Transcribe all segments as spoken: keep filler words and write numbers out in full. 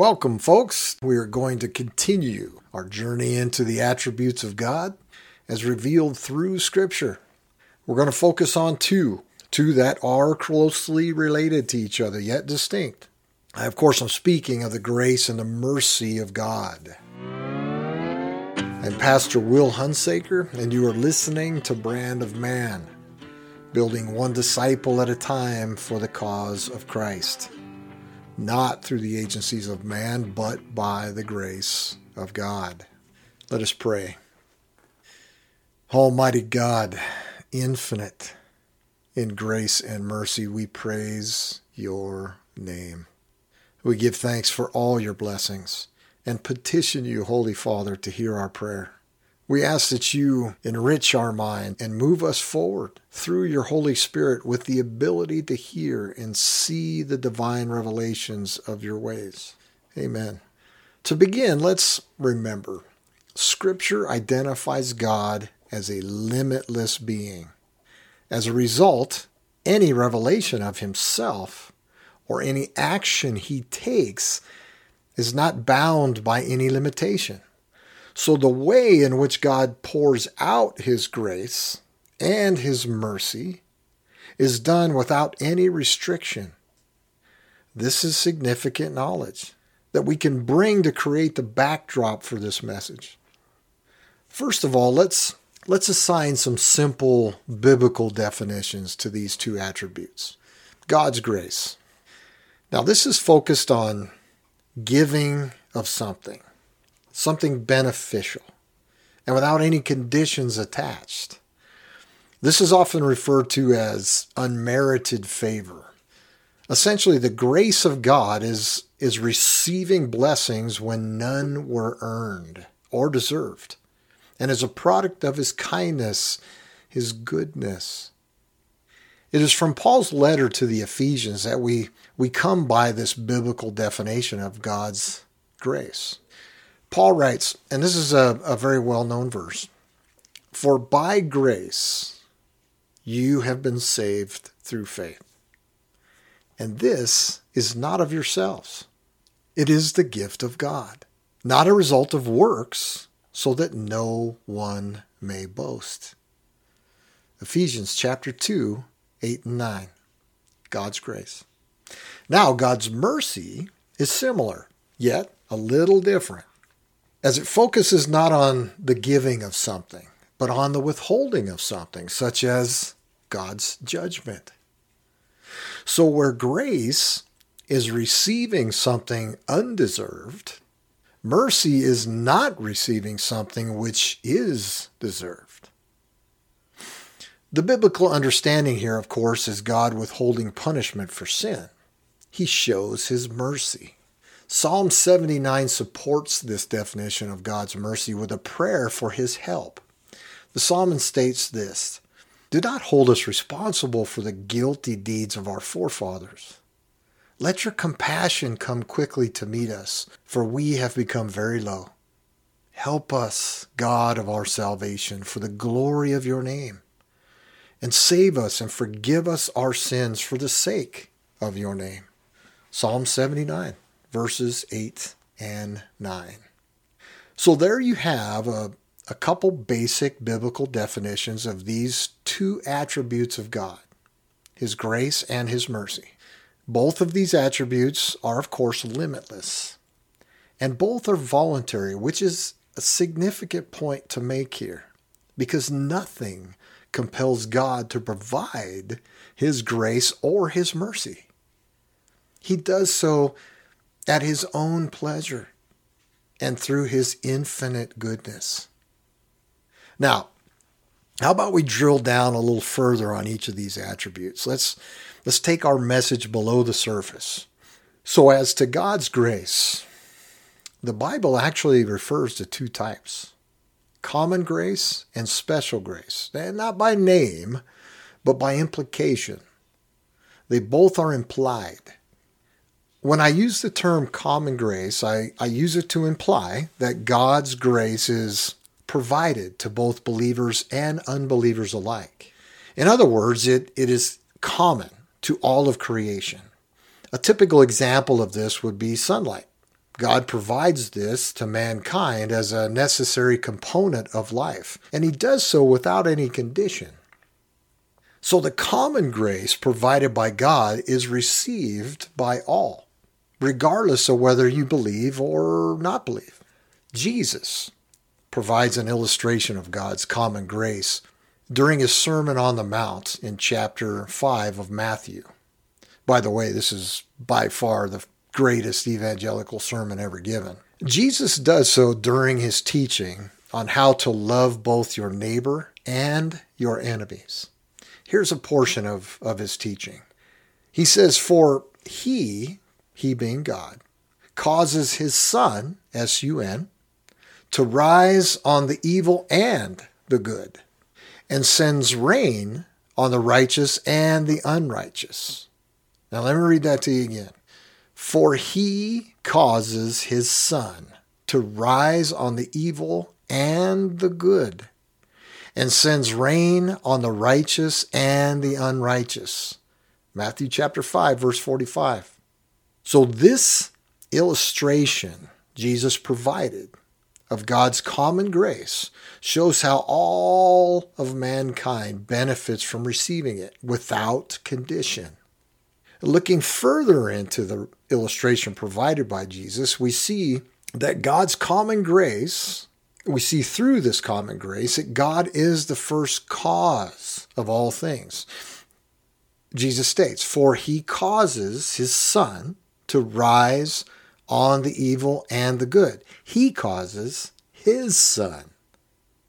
Welcome, folks. We are going to continue our journey into the attributes of God as revealed through Scripture. We're going to focus on two, two that are closely related to each other, yet distinct. I, of course, I'm speaking of the grace and the mercy of God. I'm Pastor Will Hunsaker, and you are listening to Brand of Man, building one disciple at a time for the cause of Christ. Not through the agencies of man, but by the grace of God. Let us pray. Almighty God, infinite in grace and mercy, we praise your name. We give thanks for all your blessings and petition you, Holy Father, to hear our prayer. We ask that you enrich our mind and move us forward through your Holy Spirit with the ability to hear and see the divine revelations of your ways. Amen. To begin, let's remember, Scripture identifies God as a limitless being. As a result, any revelation of himself or any action he takes is not bound by any limitation. So the way in which God pours out his grace and his mercy is done without any restriction. This is significant knowledge that we can bring to create the backdrop for this message. First of all, let's let's assign some simple biblical definitions to these two attributes. God's grace. Now, this is focused on giving of something. Something beneficial, and without any conditions attached. This is often referred to as unmerited favor. Essentially, the grace of God is, is receiving blessings when none were earned or deserved, and is a product of his kindness, his goodness. It is from Paul's letter to the Ephesians that we, we come by this biblical definition of God's grace. Paul writes, and this is a, a very well-known verse, "For by grace you have been saved through faith. And this is not of yourselves. It is the gift of God, not a result of works, so that no one may boast." Ephesians chapter two, eight and nine. God's grace. Now, God's mercy is similar, yet a little different, as it focuses not on the giving of something, but on the withholding of something, such as God's judgment. So where grace is receiving something undeserved, mercy is not receiving something which is deserved. The biblical understanding here, of course, is God withholding punishment for sin. He shows his mercy. Psalm seventy-nine supports this definition of God's mercy with a prayer for his help. The psalmist states this, "Do not hold us responsible for the guilty deeds of our forefathers. Let your compassion come quickly to meet us, for we have become very low. Help us, God of our salvation, for the glory of your name, and save us and forgive us our sins for the sake of your name." Psalm seventy-nine. Verses eight and nine. So there you have a, a couple basic biblical definitions of these two attributes of God, his grace and his mercy. Both of these attributes are, of course, limitless, and both are voluntary, which is a significant point to make here, because nothing compels God to provide his grace or his mercy. He does so at his own pleasure, and through his infinite goodness. Now, how about we drill down a little further on each of these attributes? Let's, let's take our message below the surface. So as to God's grace, the Bible actually refers to two types, common grace and special grace, and not by name, but by implication. They both are implied. When I use the term common grace, I, I use it to imply that God's grace is provided to both believers and unbelievers alike. In other words, it, it is common to all of creation. A typical example of this would be sunlight. God provides this to mankind as a necessary component of life, and he does so without any condition. So the common grace provided by God is received by all, regardless of whether you believe or not believe. Jesus provides an illustration of God's common grace during his Sermon on the Mount in chapter five of Matthew. By the way, this is by far the greatest evangelical sermon ever given. Jesus does so during his teaching on how to love both your neighbor and your enemies. Here's a portion of, of his teaching. He says, "For he, he being God, causes his sun, S U N, to rise on the evil and the good, and sends rain on the righteous and the unrighteous." Now let me read that to you again. "For he causes his sun to rise on the evil and the good, and sends rain on the righteous and the unrighteous." Matthew chapter five, verse forty-five. So this illustration Jesus provided of God's common grace shows how all of mankind benefits from receiving it without condition. Looking further into the illustration provided by Jesus, we see that God's common grace, we see through this common grace that God is the first cause of all things. Jesus states, "For he causes his sun to rise on the evil and the good." He causes his sun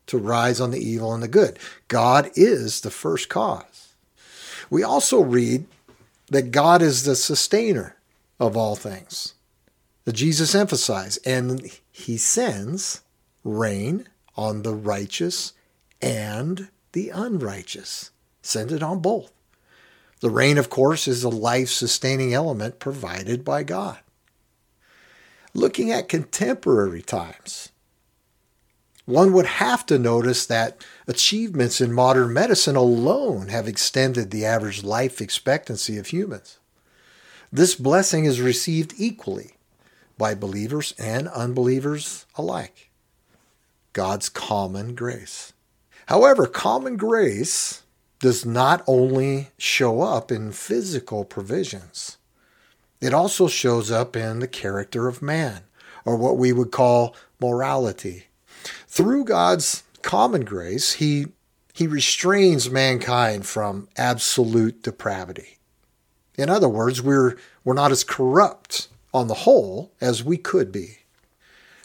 to rise on the evil and the good. God is the first cause. We also read that God is the sustainer of all things, that Jesus emphasized, and he sends rain on the righteous and the unrighteous. Send it on both. The rain, of course, is the life-sustaining element provided by God. Looking at contemporary times, one would have to notice that achievements in modern medicine alone have extended the average life expectancy of humans. This blessing is received equally by believers and unbelievers alike. God's common grace. However, common grace does not only show up in physical provisions. It also shows up in the character of man, or what we would call morality. Through God's common grace, he, he restrains mankind from absolute depravity. In other words, we're, we're not as corrupt on the whole as we could be.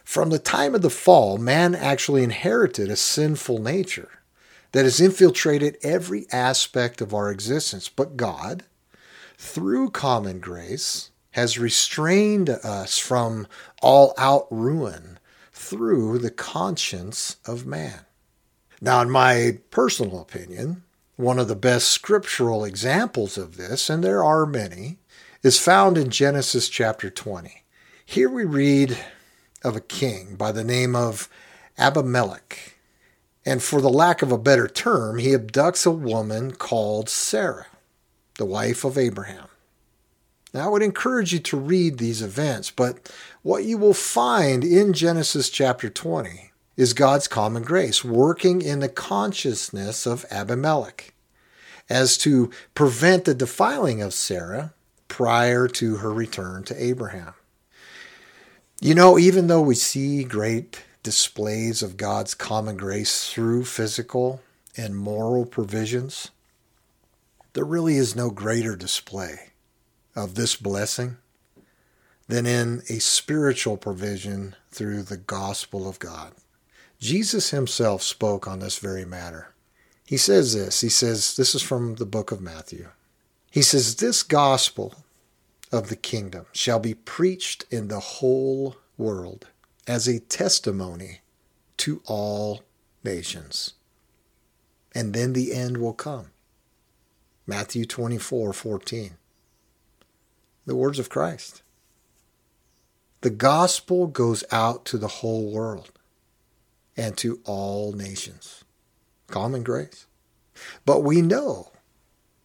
From the time of the fall, man actually inherited a sinful nature that has infiltrated every aspect of our existence. But God, through common grace, has restrained us from all-out ruin through the conscience of man. Now, in my personal opinion, one of the best scriptural examples of this, and there are many, is found in Genesis chapter twenty. Here we read of a king by the name of Abimelech. And for the lack of a better term, he abducts a woman called Sarah, the wife of Abraham. Now, I would encourage you to read these events, but what you will find in Genesis chapter twenty is God's common grace working in the consciousness of Abimelech as to prevent the defiling of Sarah prior to her return to Abraham. You know, even though we see great displays of God's common grace through physical and moral provisions, there really is no greater display of this blessing than in a spiritual provision through the gospel of God. Jesus himself spoke on this very matter. He says this. He says, this is from the book of Matthew. He says, "This gospel of the kingdom shall be preached in the whole world as a testimony to all nations, and then the end will come." Matthew twenty-four fourteen. The words of Christ. The gospel goes out to the whole world and to all nations. Common grace. But we know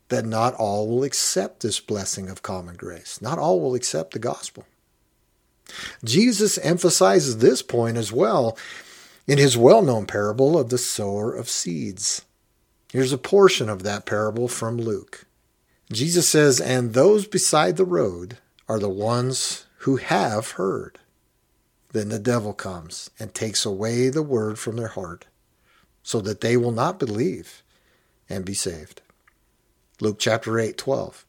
that not all will accept this blessing of common grace. Not all will accept the gospel. Jesus emphasizes this point as well in his well-known parable of the sower of seeds. Here's a portion of that parable from Luke. Jesus says, "And those beside the road are the ones who have heard. Then the devil comes and takes away the word from their heart, so that they will not believe and be saved." Luke chapter eight, twelve.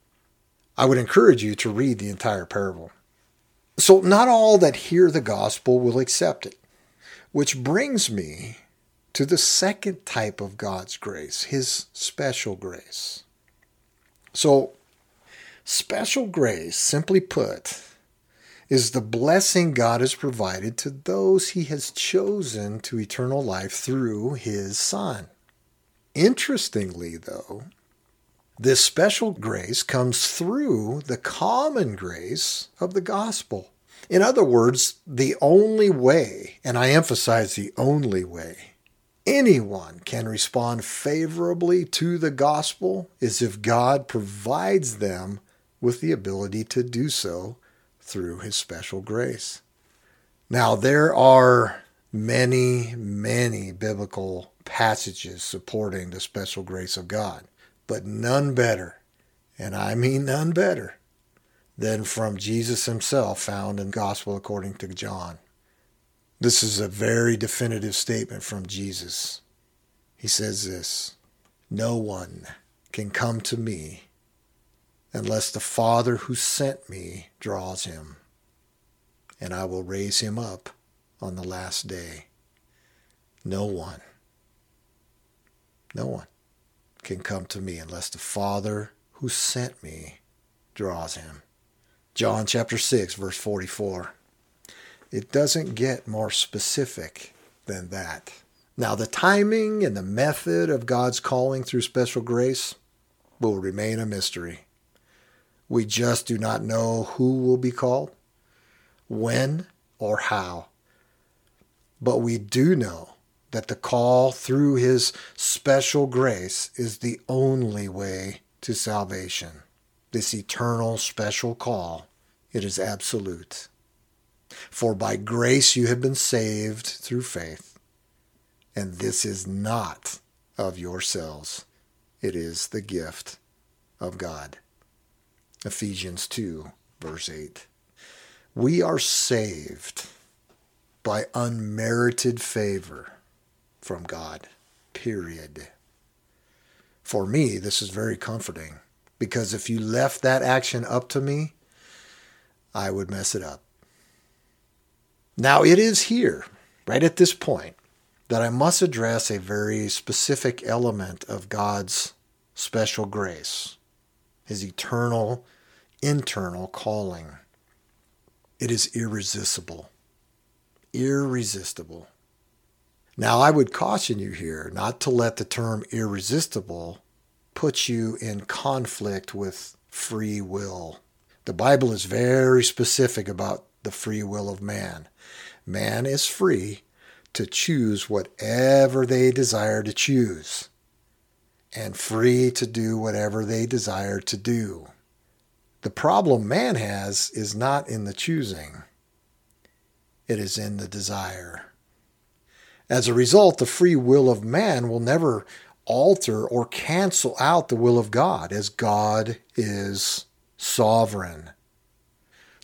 I would encourage you to read the entire parable. So not all that hear the gospel will accept it, which brings me to the second type of God's grace, his special grace. So special grace, simply put, is the blessing God has provided to those he has chosen to eternal life through his Son. Interestingly, though, this special grace comes through the common grace of the gospel. In other words, the only way, and I emphasize the only way, anyone can respond favorably to the gospel is if God provides them with the ability to do so through his special grace. Now, there are many, many biblical passages supporting the special grace of God, but none better, and I mean none better, than from Jesus himself found in the Gospel according to John. This is a very definitive statement from Jesus. He says this, "No one can come to me unless the Father who sent me draws him, and I will raise him up on the last day." No one, no one can come to me unless the Father who sent me draws him. John chapter six, verse forty-four. It doesn't get more specific than that. Now, the timing and the method of God's calling through special grace will remain a mystery. We just do not know who will be called, when, or how. But we do know that the call through his special grace is the only way to salvation. This eternal special call, it is absolute. "For by grace you have been saved through faith, and this is not of yourselves. It is the gift of God." Ephesians two, verse eight. We are saved by unmerited favor from God, period. For me, this is very comforting, because if you left that action up to me, I would mess it up. Now, it is here, right at this point, that I must address a very specific element of God's special grace, his eternal, internal calling. It is irresistible. Irresistible. Now, I would caution you here not to let the term irresistible put you in conflict with free will. The Bible is very specific about the free will of man. Man is free to choose whatever they desire to choose, and free to do whatever they desire to do. The problem man has is not in the choosing. It is in the desire. As a result, the free will of man will never alter or cancel out the will of God, as God is sovereign.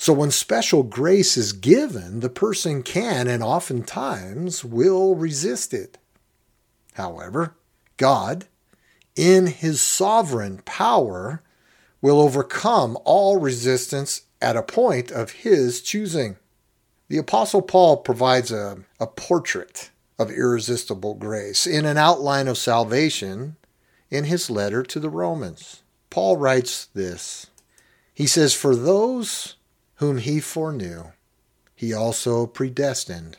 So when special grace is given, the person can and oftentimes will resist it. However, God, in his sovereign power, will overcome all resistance at a point of his choosing. The Apostle Paul provides a, a portrait of irresistible grace in an outline of salvation in his letter to the Romans. Paul writes this. He says, "For those whom he foreknew, he also predestined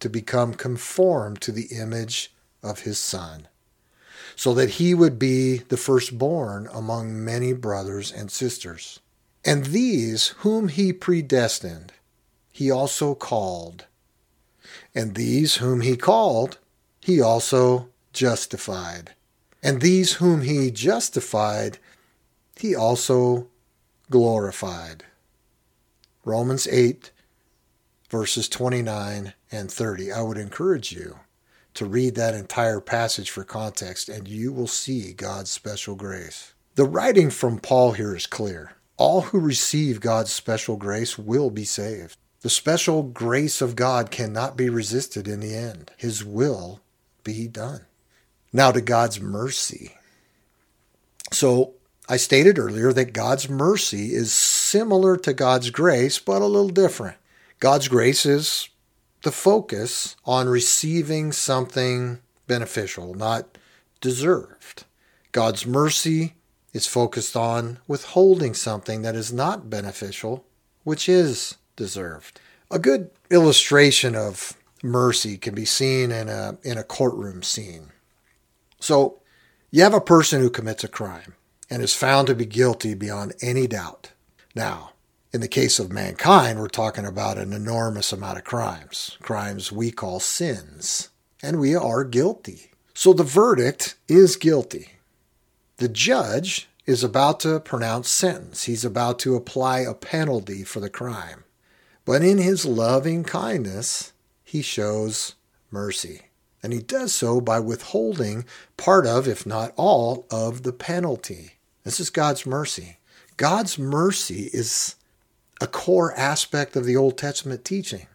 to become conformed to the image of his Son, so that he would be the firstborn among many brothers and sisters. And these whom he predestined, he also called. And these whom he called, he also justified. And these whom he justified, he also glorified." Romans eight, verses twenty-nine and thirty. I would encourage you to read that entire passage for context, and you will see God's special grace. The writing from Paul here is clear. All who receive God's special grace will be saved. The special grace of God cannot be resisted in the end. His will be done. Now to God's mercy. So I stated earlier that God's mercy is similar to God's grace, but a little different. God's grace is the focus on receiving something beneficial, not deserved. God's mercy is focused on withholding something that is not beneficial, which is deserved. A good illustration of mercy can be seen in a in a courtroom scene. So you have a person who commits a crime and is found to be guilty beyond any doubt. Now, in the case of mankind, we're talking about an enormous amount of crimes, crimes we call sins, and we are guilty. So the verdict is guilty. The judge is about to pronounce sentence. He's about to apply a penalty for the crime. But in his loving kindness, he shows mercy. And he does so by withholding part of, if not all, of the penalty. This is God's mercy. God's mercy is a core aspect of the Old Testament teaching.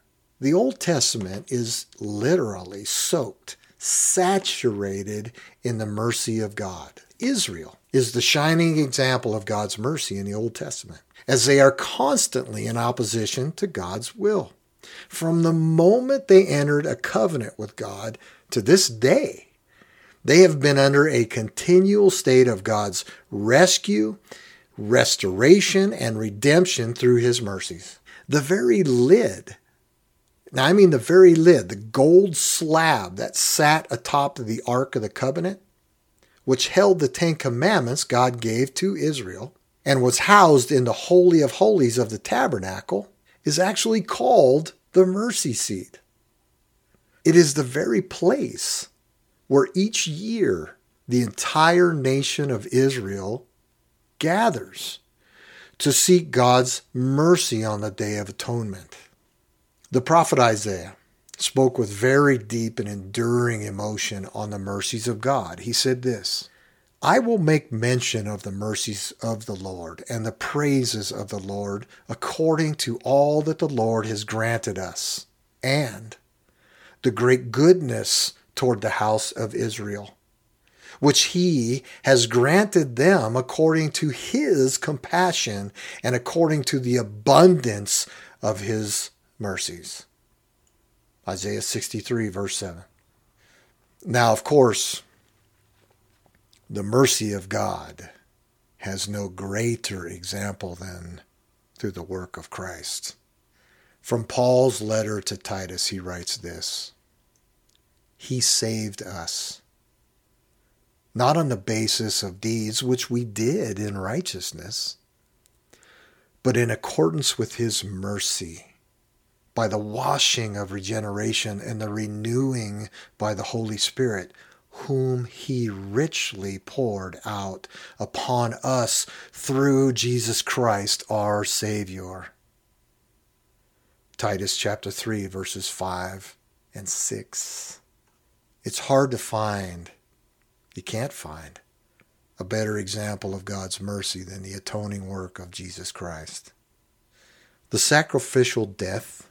The Old Testament is literally soaked, saturated in the mercy of God. Israel is the shining example of God's mercy in the Old Testament, as they are constantly in opposition to God's will. From the moment they entered a covenant with God to this day, they have been under a continual state of God's rescue, restoration, and redemption through his mercies. The very lid, now I mean the very lid, the gold slab that sat atop the Ark of the Covenant, which held the Ten Commandments God gave to Israel and was housed in the Holy of Holies of the tabernacle, is actually called the mercy seat. It is the very place where each year the entire nation of Israel gathers to seek God's mercy on the Day of Atonement. The prophet Isaiah spoke with very deep and enduring emotion on the mercies of God. He said this, "I will make mention of the mercies of the Lord and the praises of the Lord according to all that the Lord has granted us and the great goodness toward the house of Israel, which he has granted them according to his compassion and according to the abundance of his mercies." Isaiah sixty-three, verse seven. Now, of course, the mercy of God has no greater example than through the work of Christ. From Paul's letter to Titus, he writes this, "He saved us, not on the basis of deeds which we did in righteousness, but in accordance with his mercy, by the washing of regeneration and the renewing by the Holy Spirit, whom he richly poured out upon us through Jesus Christ our Savior." Titus chapter three, verses five and six. It's hard to find, you can't find, a better example of God's mercy than the atoning work of Jesus Christ. The sacrificial death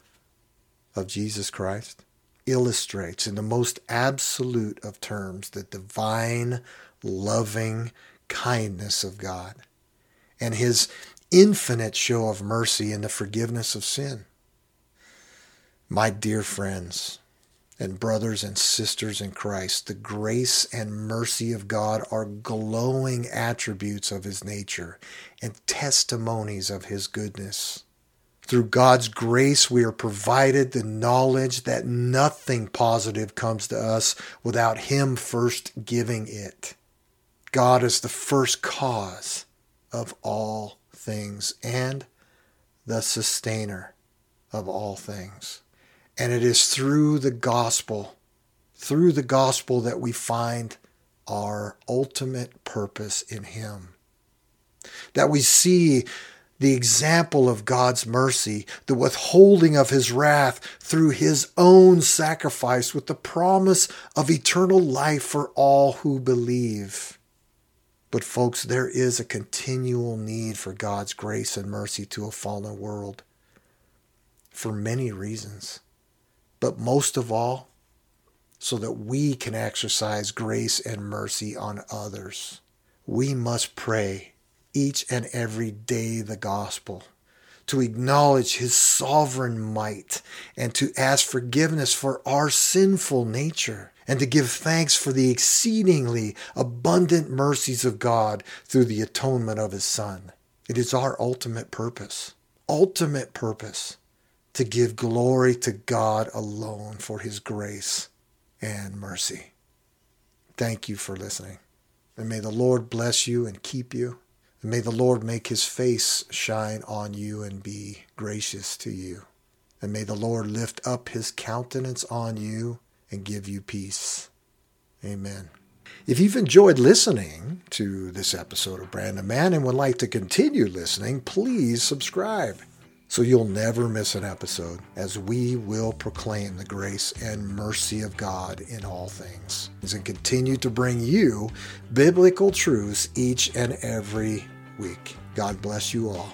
of Jesus Christ illustrates in the most absolute of terms the divine, loving kindness of God and his infinite show of mercy in the forgiveness of sin. My dear friends and brothers and sisters in Christ, the grace and mercy of God are glowing attributes of his nature and testimonies of his goodness. Through God's grace, we are provided the knowledge that nothing positive comes to us without him first giving it. God is the first cause of all things and the sustainer of all things. And it is through the gospel, through the gospel that we find our ultimate purpose in him. That we see the example of God's mercy, the withholding of his wrath through his own sacrifice with the promise of eternal life for all who believe. But folks, there is a continual need for God's grace and mercy to a fallen world for many reasons, but most of all, so that we can exercise grace and mercy on others. We must pray each and every day the gospel, to acknowledge his sovereign might and to ask forgiveness for our sinful nature and to give thanks for the exceedingly abundant mercies of God through the atonement of his Son. It is our ultimate purpose, ultimate purpose, to give glory to God alone for his grace and mercy. Thank you for listening. And may the Lord bless you and keep you. And may the Lord make his face shine on you and be gracious to you. And may the Lord lift up his countenance on you and give you peace. Amen. If you've enjoyed listening to this episode of Brand of Man and would like to continue listening, please subscribe, so you'll never miss an episode, as we will proclaim the grace and mercy of God in all things and continue to bring you biblical truths each and every week. God bless you all.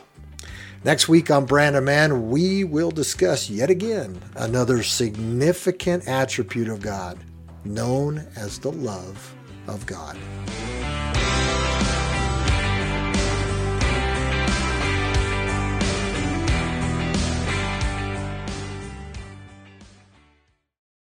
Next week on Brand of Man, we will discuss yet again another significant attribute of God, known as the love of God.